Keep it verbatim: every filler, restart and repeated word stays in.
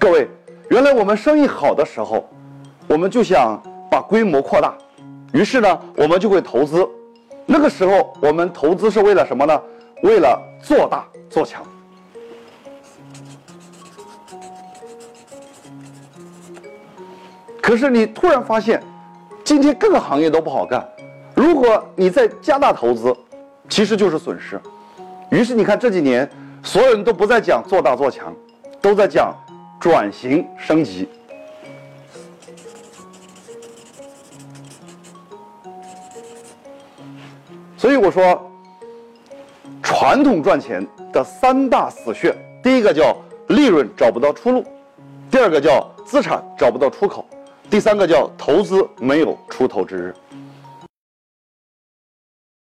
各位，原来我们生意好的时候，我们就想把规模扩大，于是呢，我们就会投资。那个时候，我们投资是为了什么呢？为了做大做强。可是你突然发现，今天各个行业都不好干。如果你再加大投资，其实就是损失。于是你看这几年，所有人都不再讲做大做强，都在讲转型升级。所以我说，传统赚钱的三大死穴，第一个叫利润找不到出路，第二个叫资产找不到出口，第三个叫投资没有出头之日。